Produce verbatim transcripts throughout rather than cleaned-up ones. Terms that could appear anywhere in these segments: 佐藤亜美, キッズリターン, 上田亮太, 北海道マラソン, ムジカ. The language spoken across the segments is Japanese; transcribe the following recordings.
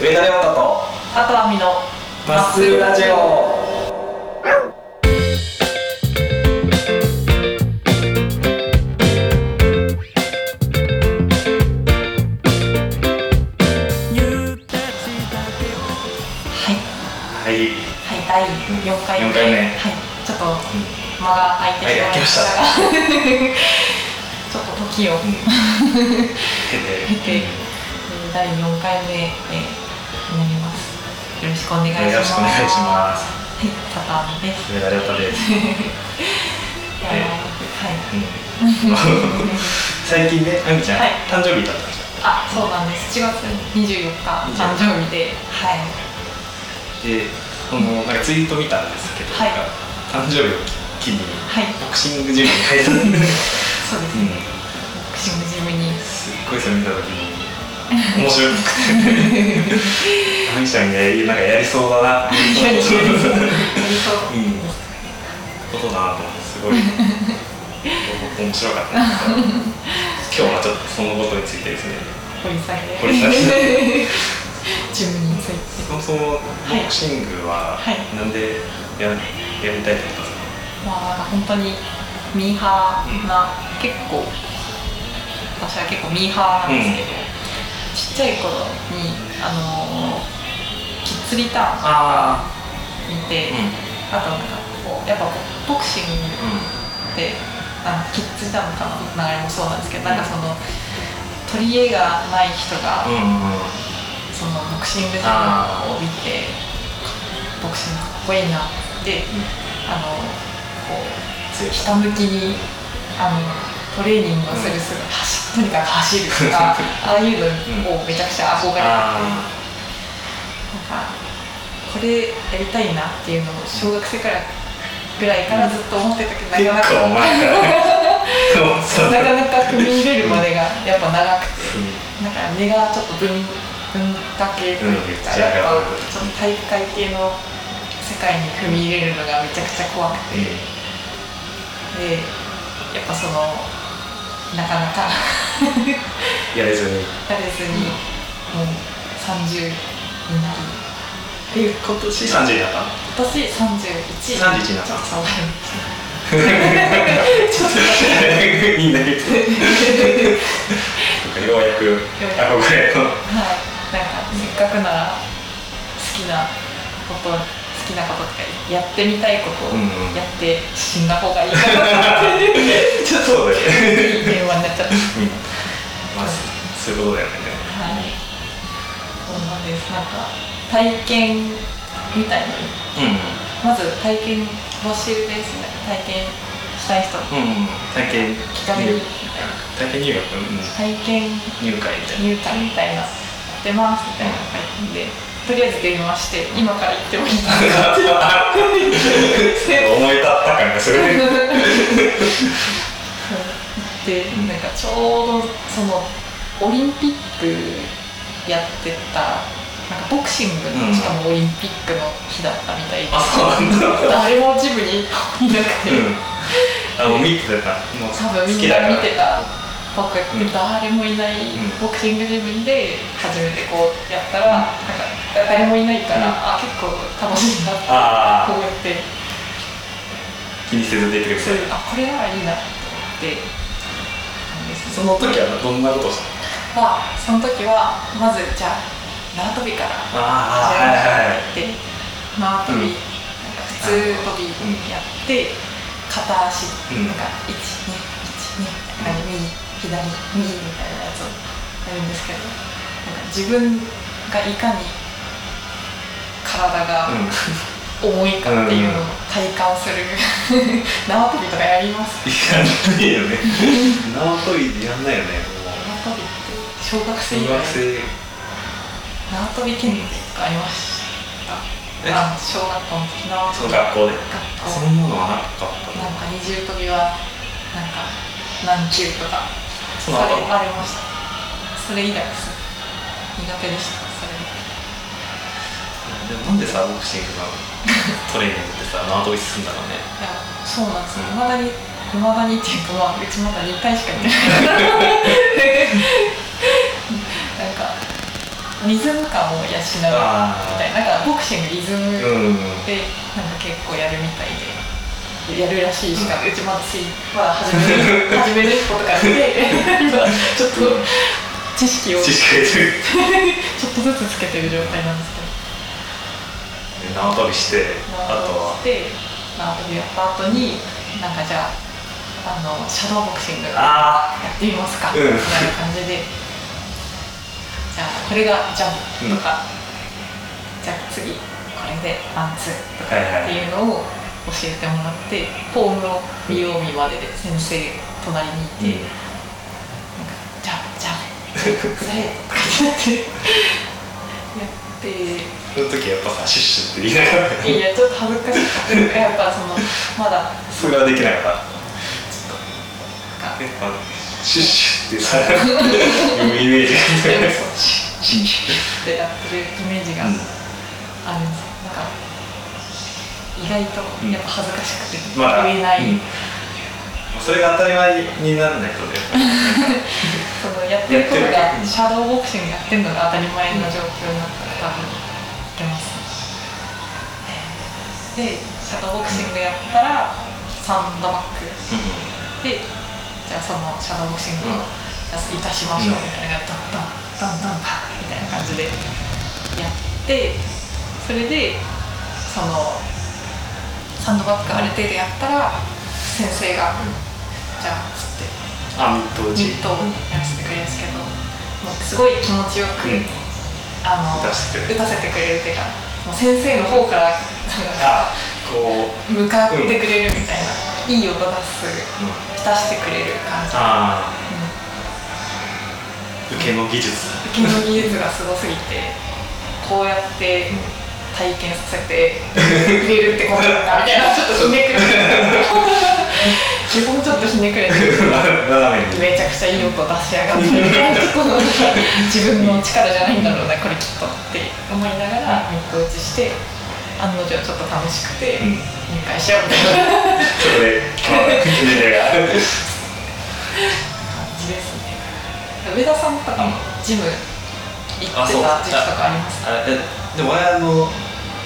上田亮太と佐藤亜美のまっすぐラジオ。よんかいめ、はい、ちょっと間が空いてしまいましたが、はい、ちょっと時を経てだいよんかいめになります。よろしくお願いします。よろしくお願いします。佐藤亜美です。上田亮太です。最近ね、亜美ちゃん、はい、誕生日だったんですよ。あ、そうなんです。しちがつにじゅうよっか誕生日で、はいでそのなんかツイート見たんですけど、はい、誕生日を機にボクシングジムに入ったんで、はい、そうですね、うん、ボクシングジムにすっごいそれ見たときに面白くて亜美ちゃんがなんかやりそうだなっていうことだなと思ってすごい面白かった。今日はちょっとそのことについてですね、掘り下げジムについて。そもそもボクシングはなんで や,、はい、やりたいと思ったんですか？まあ、なんか本当にミーハーな、うん、結構私は結構ミーハーなんですけど、うん、ちっちゃい頃にあのー、キッズリターンとか見て、あ,、うん、あとなんかこうやっぱボクシングって、うん、あのキッズリターンとかの流れもそうなんですけど、うん、なんかその取り柄がない人が、うんうんそのボクシングジムを見てボクシングかっこいいなって、うん、あのこうひたむきにあのトレーニングをする姿、うん、とにかく走るとかああいうのをめちゃくちゃ憧れた、うん、なんかこれやりたいなっていうのを小学生からぐらいからずっと思ってたけど、うん、なかなかなかなか踏み入れるまでがやっぱ長くて、うん、なんか根がちょっと分文化系というか、うん、やっぱちょっと体育会系の世界に踏み入れるのがめちゃくちゃ怖くて、うん、でやっぱそのなかなかやれずにやれずに、うん、もうさんじゅうになりっていう今年さんじゅうになった今年さんじゅういちになったちょっと下がりましたちょっとみんな言ってようやく憧れのはいなんかせっかくなら好きなこと好きなこととかやってみたいことをやって死んだ方がいいかなって、うん、ちょっといい電話になっちゃった、うんまあ、そういうことだよね。はい、そうなんです。なんか体験みたいな、うん、まず体験募集ですね。体験したい人、うん、体験気軽に体験入学、うん、体験入会みたいな入会みたいな出ますみたいな書いてんで、とりあえず電話して今から行ってもいいですかって思い立った感がするね。で、なんかちょうどそのオリンピックやってたなんかボクシングのしかもオリンピックの日だったみたいで、うん、誰もジムにいなくて、うん、あの見てたもう多分みんな見てた。僕誰もいないボクシングジムで初めてこうやったら、なんか誰もいないから、あ、結構楽しいなってこうやって気にせずできるみたいな、あ、これはいいなって思ってなんですね。その時はどんなことをしたの？まあ、その時はまずじゃあ縄跳びから始めて、縄跳び、なんか普通跳びやって片足、なんかいち、に、いち、に、右左、右みたいなやつをやるんですけど、なんか自分がいかに体が重いかっていうのを体感する、うん、縄跳びとかやりますか？やんないよね。縄跳びってやんないよね。縄跳びって小学生以来縄跳び検定とかありました、うん、あ、小学校の時縄跳び学校で学校そんなのはなかったの？なんか二重跳びはなんか何級とかそれありました。それ以来です。苦手でした。それでもなんでさボクシングがトレーニングってさ縄跳び進んだのね。いやそうなんですよ。未だに未だにっていうか、まあ、うちまだにかいしかやってない。なんかリズム感を養うみたいな、なんかボクシングリズムでなんか結構やるみたいで、やるらしいしか、うちも私は始める始める一歩とかして今ちょっと知識を知識ちょっとずつつけてる状態なんですけど、縄跳びして縄跳びして縄跳びやった後になんかじゃああのシャドーボクシングやってみますかみたいな感じで、じゃあこれがジャンプとか、うん、じゃあ次これでワンツーとかっていうのを教えてもらって、フォームを見よう見までで先生隣にいて、うん、なんかジャンプジャンプそれとかってやって。その時やっぱさ、シュッシュって言いながらいや、ちょっと恥ずかしかったやっぱそのまだそれはできなかった。シュッシュってさ、イメージがシュッシュってやってるイメージがあるんですよ、なんか意外とやっぱ恥ずかしくて言えない、うんまあうん、それが当たり前にならないとねそのやってることが、シャドーボクシングやってるのが当たり前の状況になったら多分やってます、ね、で、シャドーボクシングやったらサンドバッグ、うん、でじゃあそのシャドーボクシングをいたしましょうみたいな、ドンドンドンドンパンみたいな感じでやって、それでそのサンドバッグある程度やったら先生がじゃあつってミットをやらせてくれるんですけど、もうすごい気持ちよく、うん、あの打たせてくれるっていうか、もう先生の方からこう向かってくれるみたいな。いい音出す、出してくれる感じ、あ、うん、受けの技術受けの技術がすごすぎてこうやって体験させてくれるってことだみたいな、ちょっとひねくれて基本ちょっとひねくれてめちゃくちゃいい音出しやがって自分の力じゃないんだろうなこれきっとって思いながらミット打ちして、案の定ちょっと楽しくて、うん、入会しようみたいなそれで、まあ、決め手が感じですね。上田さんとかもジム行ってた時期とかありますか？ああでも俺あの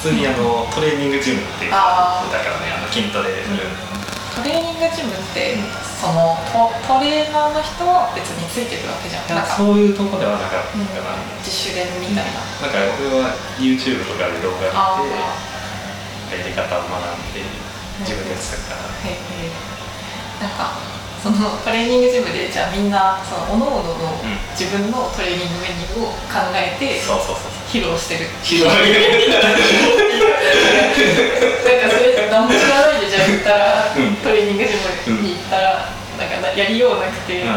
普通にあの、うん、トレーニングジムっていうだからね、あの筋トレ、うん、トレーニングジムって、うん、その ト, トレーナーの人は別についてるわけじゃなくて、そういうとこではなかったかな、うん、自主練みたいな、うん、なんか俺は YouTube とかで動画見てやり方を学んで自分で作ったから、はいはいはい、なんかそのトレーニングジムでじゃあみんなその各々の自分のトレーニングメニューを考えて披露してる、披露なんかそれ何も知らないでじゃあ行ったら、うん、トレーニングジムに行ったら、うん、なんかやりようなくてうろ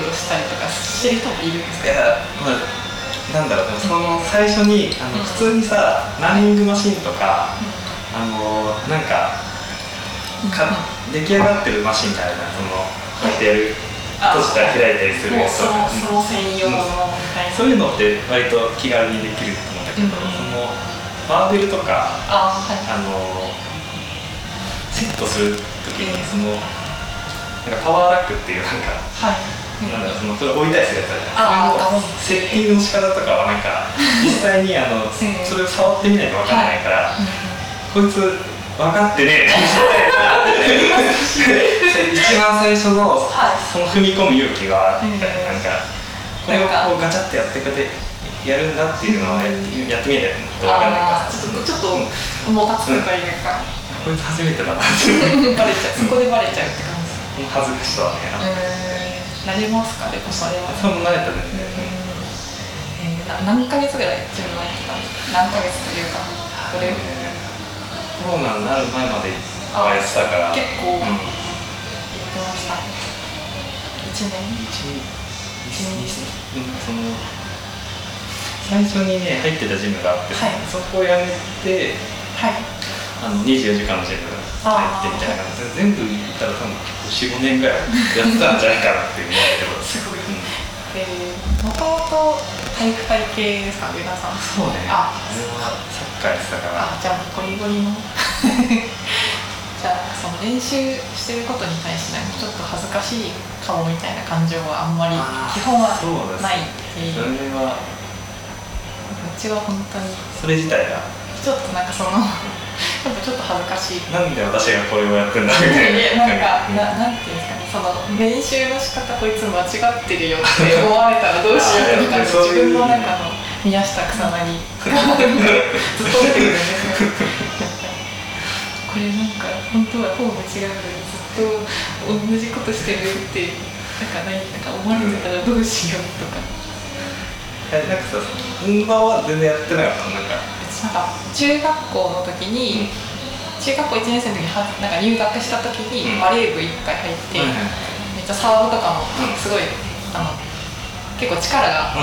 うろしたりとか知る人もいるんですか？なんだろう、でもその最初にあの普通にさ、ランニングマシンとか、うん、あのなんか、か出来上がってるマシンってあるじゃん、そのこうやってやる、閉じたり開いたりするやつとか、その専用の、そういうのって割と気軽にできると思うんだけど、うん、そのバーベルとか、あ、はい、あのセットするときにそのなんかパワーラックっていうなんか、はいなんだろう、そのそれを置いたりするやつあるじゃないですか。セッティングの仕方とかはなんか実際にあのそれを触ってみないと分からないから、はい、こいつ分かってねえ一番最初のその踏み込む勇気がみたいな、なんかこれをこうガチャってやってくれてやるんだっていうのをやってみないと分からないから、ちょっとちょっともたつくというか、こいつ初めてだなってバレちゃう、そこでバレちゃうって感じ、うん、恥ずかしさはね、慣れますか？でもそれはそれも慣れたですね、えー、な何ヶ月ぐらい自分はやってたんですか？何ヶ月というかこれ、えー、コロナになる前までやってたから結構やってました、うん、いちねん、いちねん、いちねん、うん、その最初にね入ってたジムがあって、はい、そこをやめて、はい、あのにじゅうよじかんのジム入ってみたいな感じで、全部行ったら多分よん、ごねんぐらいやってたんじゃないかなっていうのはすごい、うん、えー、もともと体育会系ですか、上田さん？そうね、あ、サッカーやってたから、あ、じゃあゴリゴリのじゃあその練習してることに対してなんかちょっと恥ずかしい顔みたいな感情はあんまり基本はないっていう、それは違う、本当にそれ自体がちょっとなんかそのやっぱちょっと恥ずかしい、なんで私がこれをやってんだみたいな、なんか、うん、な, なんていうんですかね、その練習の仕方こいつ間違ってるよって思われたらどうしようみたいな自分の中の宮下草薙にずっと出てくるんですよこれなんか本当はフォーム違うのにずっと同じことしてるってなんか何か思われてたらどうしようとか、うん、なんかさ、運動は全然やってなかったの？なんかなんか中学校の時に、うん、中学校いちねん生の時にはなんか入学した時にバレー部いっかい入って、うん、めっちゃサーブとかもすごい、うん、あの結構力が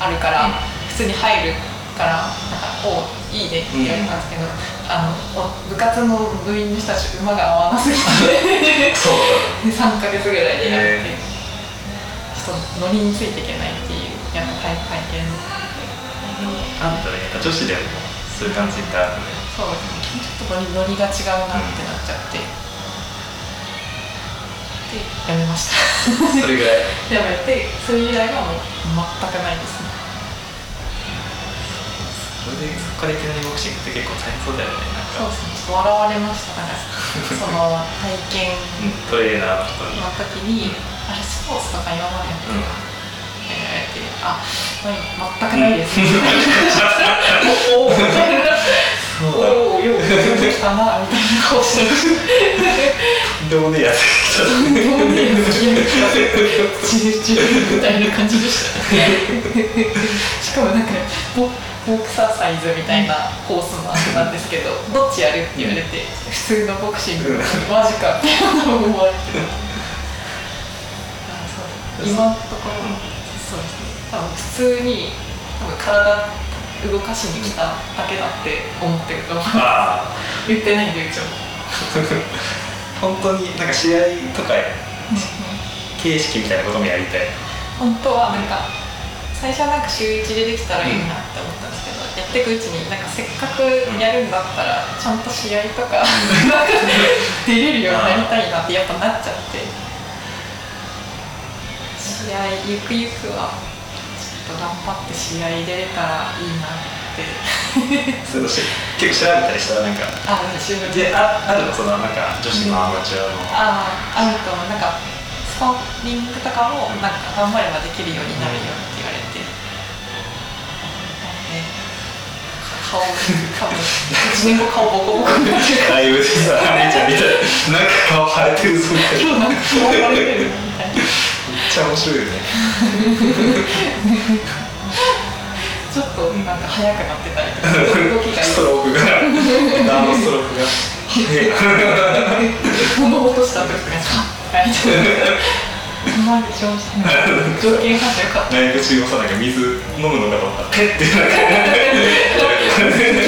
あるから、うん、普通に入るからなんかおいいねって言われたんですけど、うん、あの部活の部員の人たち馬が合わなすぎてそうでさんかげつぐらいになって、えー、ちょっとノリについていけないっていうやっぱ体育会系の。なんだろう、やっぱ女子でもそういう感じってあるね。そうですね、ちょっとノリが違うなってなっちゃって、うん、で、やめましたそれぐらいやめて、それ以来はもう全くないですね。それで、そこからいきなりボクシングって結構大変そうだよね。なんかそうですね、ちょっと笑われましたからその体験トレーナーの時に、うん、あれスポーツとか今までやってるか、うん、あ、全くないですね。おお、みたいな。おお、よく出てきたなみたいな顔してる。どうでやってきた。どうでやってきた。チルチルみたいな感じでした。しかもなんかボボクサーサイズみたいなコースもあったんですけど、どっちやるって言われて、普通のボクシングマジかって思われてる。今のところ。そうですね、多分普通に多分体動かしに来ただけだって思ってると思います。言ってないんで、うちは本当になんか試合とか形式みたいなこともやりたい。本当はなんか最初はなんか週いちでできたらいいなって思ったんですけど、うん、やっていくうちになんかせっかくやるんだったらちゃんと試合とか出れるようになりたいなってやっぱなっちゃって、試合ゆくゆくはちょっと頑張って試合出れたらいいなってそういうの結構調べたりしたらなんかあで あ, あるのそのなんか女子のアマチュアのああるとなんかスポーリングとかもなんか頑張ればできるようになるよって言われて、顔多分いちねんご顔ボコボコになってるからだいぶさ姉ちゃんみたいななんか顔腫れてるぞみたいな顔腫れてるみたいなめっちゃ面白いよねちょっとなんか速くなってたりとか動きがストロークがあのストロークが物落とした時とかにさっとかマジ調子ない条件反射よかった。内部中のさ、なんか水飲むのかと思ったペッてなんか水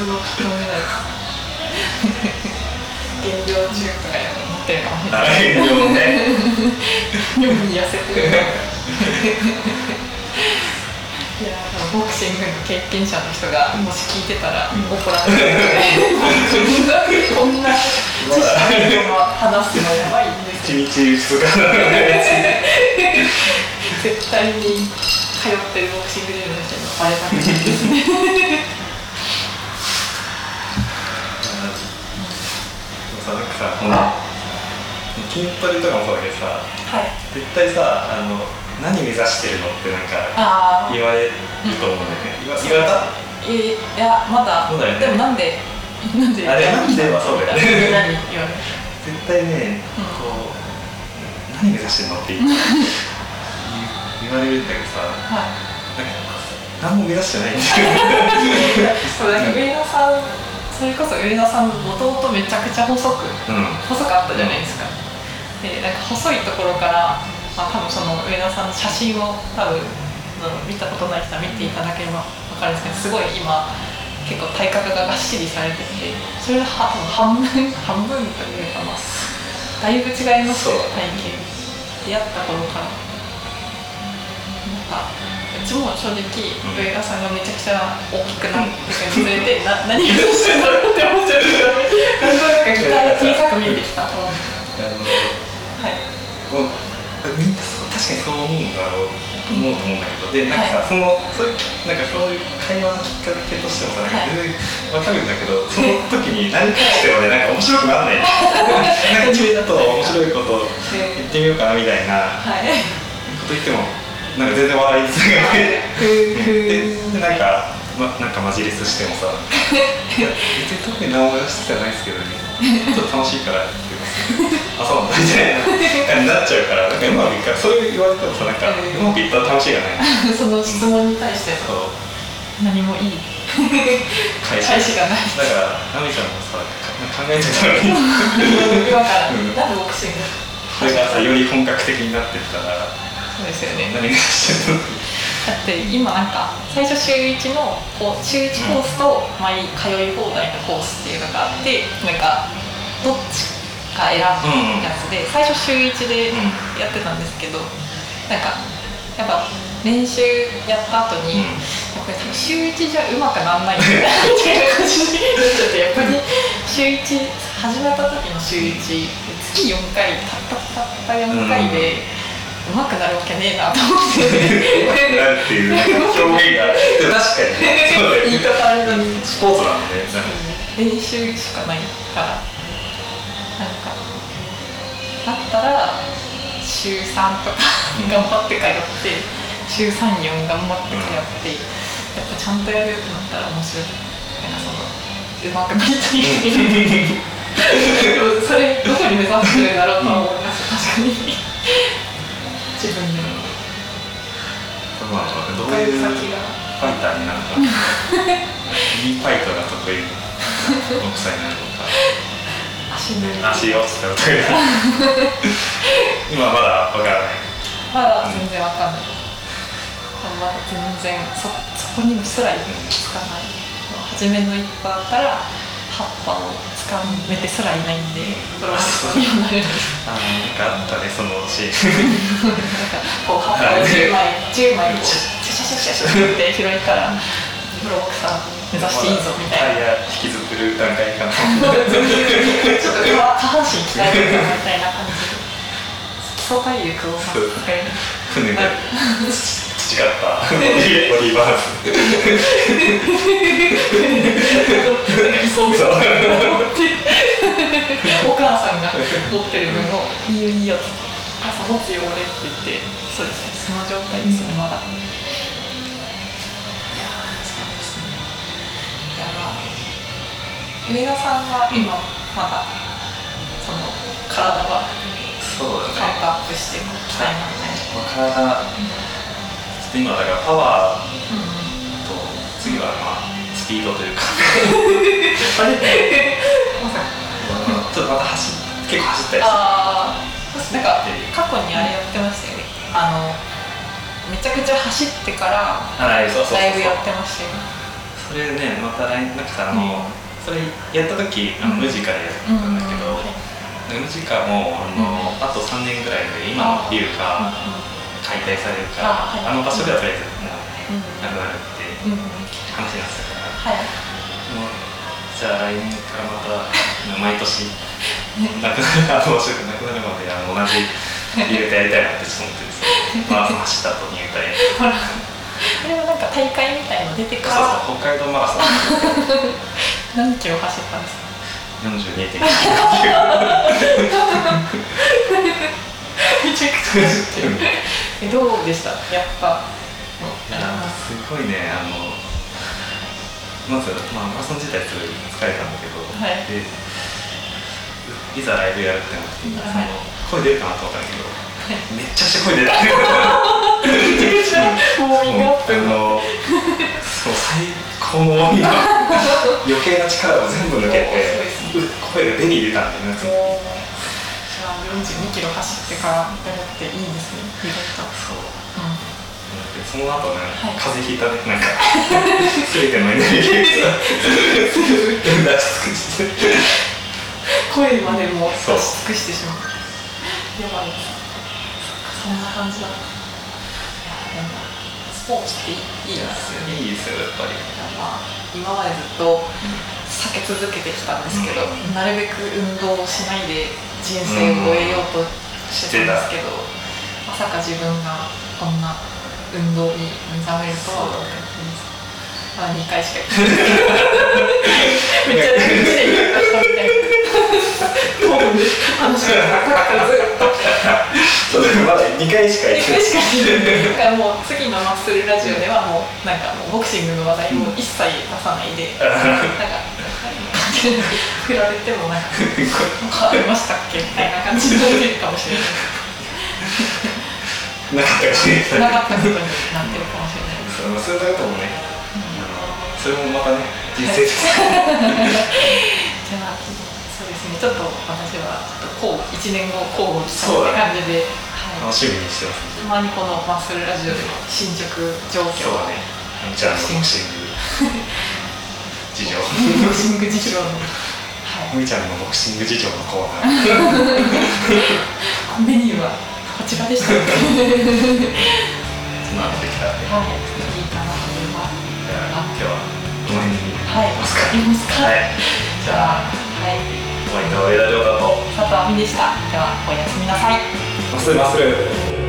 の飲めない減量中とかやるの持ってるかもしれない。妙に痩せてるいやボクシングの経験者の人がもし聞いてたら怒られるのでこんな知識のまま話すのやばいんですよ。いちにちふつか絶対に通ってるボクシングジムの人にバレたくないですねさ、なんかさ、この筋トレとかもそうだけどさ、はい、絶対さあの、何目指してるのってなんか言われると思うんだけど、うん、言われた？いや、まだ、まだね、でもなんで、なんであれ、なんではそうだよね何言われる？絶対ね、こう、うん、何目指してるのって言われるんだけどさ、はい、なんか、何も目指してないんだけど上野さん、それこそ上野さん、もともとめちゃくちゃ細く、うん、細かったじゃないですか。でなんか細いところから、まあ、多分その上田さんの写真を多分見たことない人は見ていただければ分かるんですけど、すごい今結構体格ががっしりされてて、それが半分半分というか、まあ、だいぶ違いますよ体型。出会った頃からなんかうちも正直上田さんがめちゃくちゃ大きくなってくれて、な何をしてんだろうって思っちゃうけどなんかギターが小さく見えてきたと思って。あのはい、みんな確かにそう思うんだろう。思うと思うんだけど、で、なんかさ、はい、その、そういう、なんかそういう会話のきっかけとしてもさ、なんか全然わかるんだけど、その時に何かしてもね、なんか面白くなんない。なんか君だと面白いこと言ってみようかなみたいなこと言っても、なんか全然笑い続けて、で、なんか、ま、なんかマジレスしてもさ、いや、別に特に何も出してはないですけどね、ちょっと楽しいからって言います。あ、そうなんだみたいななっちゃうから、なんかうまくいか、そういう言われたらさ、なんかうまくいったら楽しいがない。その質問に対してそう何もいい返しがない。だから、ナミちゃんもさ、考えてたのに今から、ダブルボクシングこれがさ、より本格的になってったら、そうですよね、何がしてたのだって今なんか最初週いちのこう週いちコースと毎通い放題のコースっていうのがあって、なんかどっちか選ぶやつで、最初週いちでやってたんですけど、なんかやっぱ練習やった後に週いちじゃうまくなんないみたいな感じになっちゃって、やっぱり週いち始めた時の週いち月よんかいたったたったよんかいでうまくなるわけねえなと思ってなるっていう表現が確かにね、そうだよね、言い方あれだね、スポーツなんで、なんか練習しかないから、なんかだったら週さんとか頑張って通って、週さん、よん頑張って通って、やっぱちゃんとやるようになったら面白い、なんかそのうまくなりたいそれどこに目指してるんだろうと思います。確かに自分で、まあ、どういうファイターになるか、いいファイトが得意なボクサーになるのか、足を使うという今まだわからない、まだ全然わかんない、まだ全然 そ, そこにもすら行かない、初めの一歩から葉っぱを掴めてすらいないんで、プロレスになるんです。ああ、なんかあったね、そのシーンなんかこう、葉っぱをじゅうまい、じゅうまいシャシャシャシャシャって拾いからプロボクサー目指していいぞみたいな、ま、引きずってる段階かなちょっと下半身鍛えるみたいな感じで相対力をさ、船で培ったボディーバースそうそうお母さんが持ってる分を「いいよいいよ」と「朝持つよ俺」って言って、そうですね、その状態ですね、まだ、うん、いやそうですね、だから上田さんは今まだその体はパンプアップしても鍛えますね、体、うん、今だからパワーと、うん、次はまあスピードというかあれちょっとまた走っ結構走ったりして、なんか過去にあれやってましたよね、あのめちゃくちゃ走ってからライブやってましたよね。それね、また来なんかさ、あの、うん、それやった時あのムジカでやったんだけど、ムジカもあの、うん、あとさんねんぐらいで今のビルが解体されるから、うん、あの場所ではとりあえずもうなくなるって話になってたから、はい、もうじゃあ来年からまた毎年なくなる、面白くなくなるまであの同じビルでやりたいなってちょっと思ってるんですけど、マラソン走った後に入隊あれはなんか大会みたいの出てから、そうそう、北海道マラソン何キロ走ったんですか？よんじゅうにてんきゅうきゅう めちゃくちゃ走ってる。どうでした？やっぱいやすごいね、あのまず、まあ、マラソン自体すごい疲れたんだけど、はい、でいざライブやるってなって、はい、その声出るかなと思ったんだけど、はい、めっちゃして声出るめちゃくちゃウォーミングアップの最高のウォーミングアップ、余計な力を全部抜けて声が出に出たんだよね。じゃあよんじゅうにキロ走ってからって思っていいんですね、意外と。そう、うん、その後ね、はい、風邪ひいたね、なんか全てのエネルギーが出し尽くして声までも出し尽くしてしまう。やばい、そんな感じだ。いや、でもスポーツっていいですよね。いいですよ、やっぱり。まあ、今までずっと避け続けてきたんですけど、うん、なるべく運動をしないで人生を終えようとしてたんですけど、まさか自分がこんな運動に目覚めるとまあにかいしか行ってないめっちゃいちねんに行ったみたいなもうね、話がなかったずっとそうだからまだにかいしか行ってないにかいしか行ってないだからもう次のマッスルラジオではもうなんかもうボクシングの話題も一切出さないでなんか振られてもなんか変わりましたっけみたいな感じになってるかもしれないなかったかもしれないなかったことになってるかもしれないですそう、そういうこともね、うん、あのそれもまたね、人生ですじゃあ、そうですね、ちょっと私はいちねんご交互にしたって感じで、はい、楽しみにしてますねたまにこのマッスルラジオでの進捗状況をねじゃあ、楽しみボクシング事情のむいちゃんのボクシング事情のコーナーメニューはこちらでしたねまあ、できたらねはい、いいかなと思いますじゃあ、今日はこの辺にはい、ますかいますかはい、じゃあ、はい終わりの上田亮太と佐藤亜美でしたでは、おやすみなさいマッスルマッスル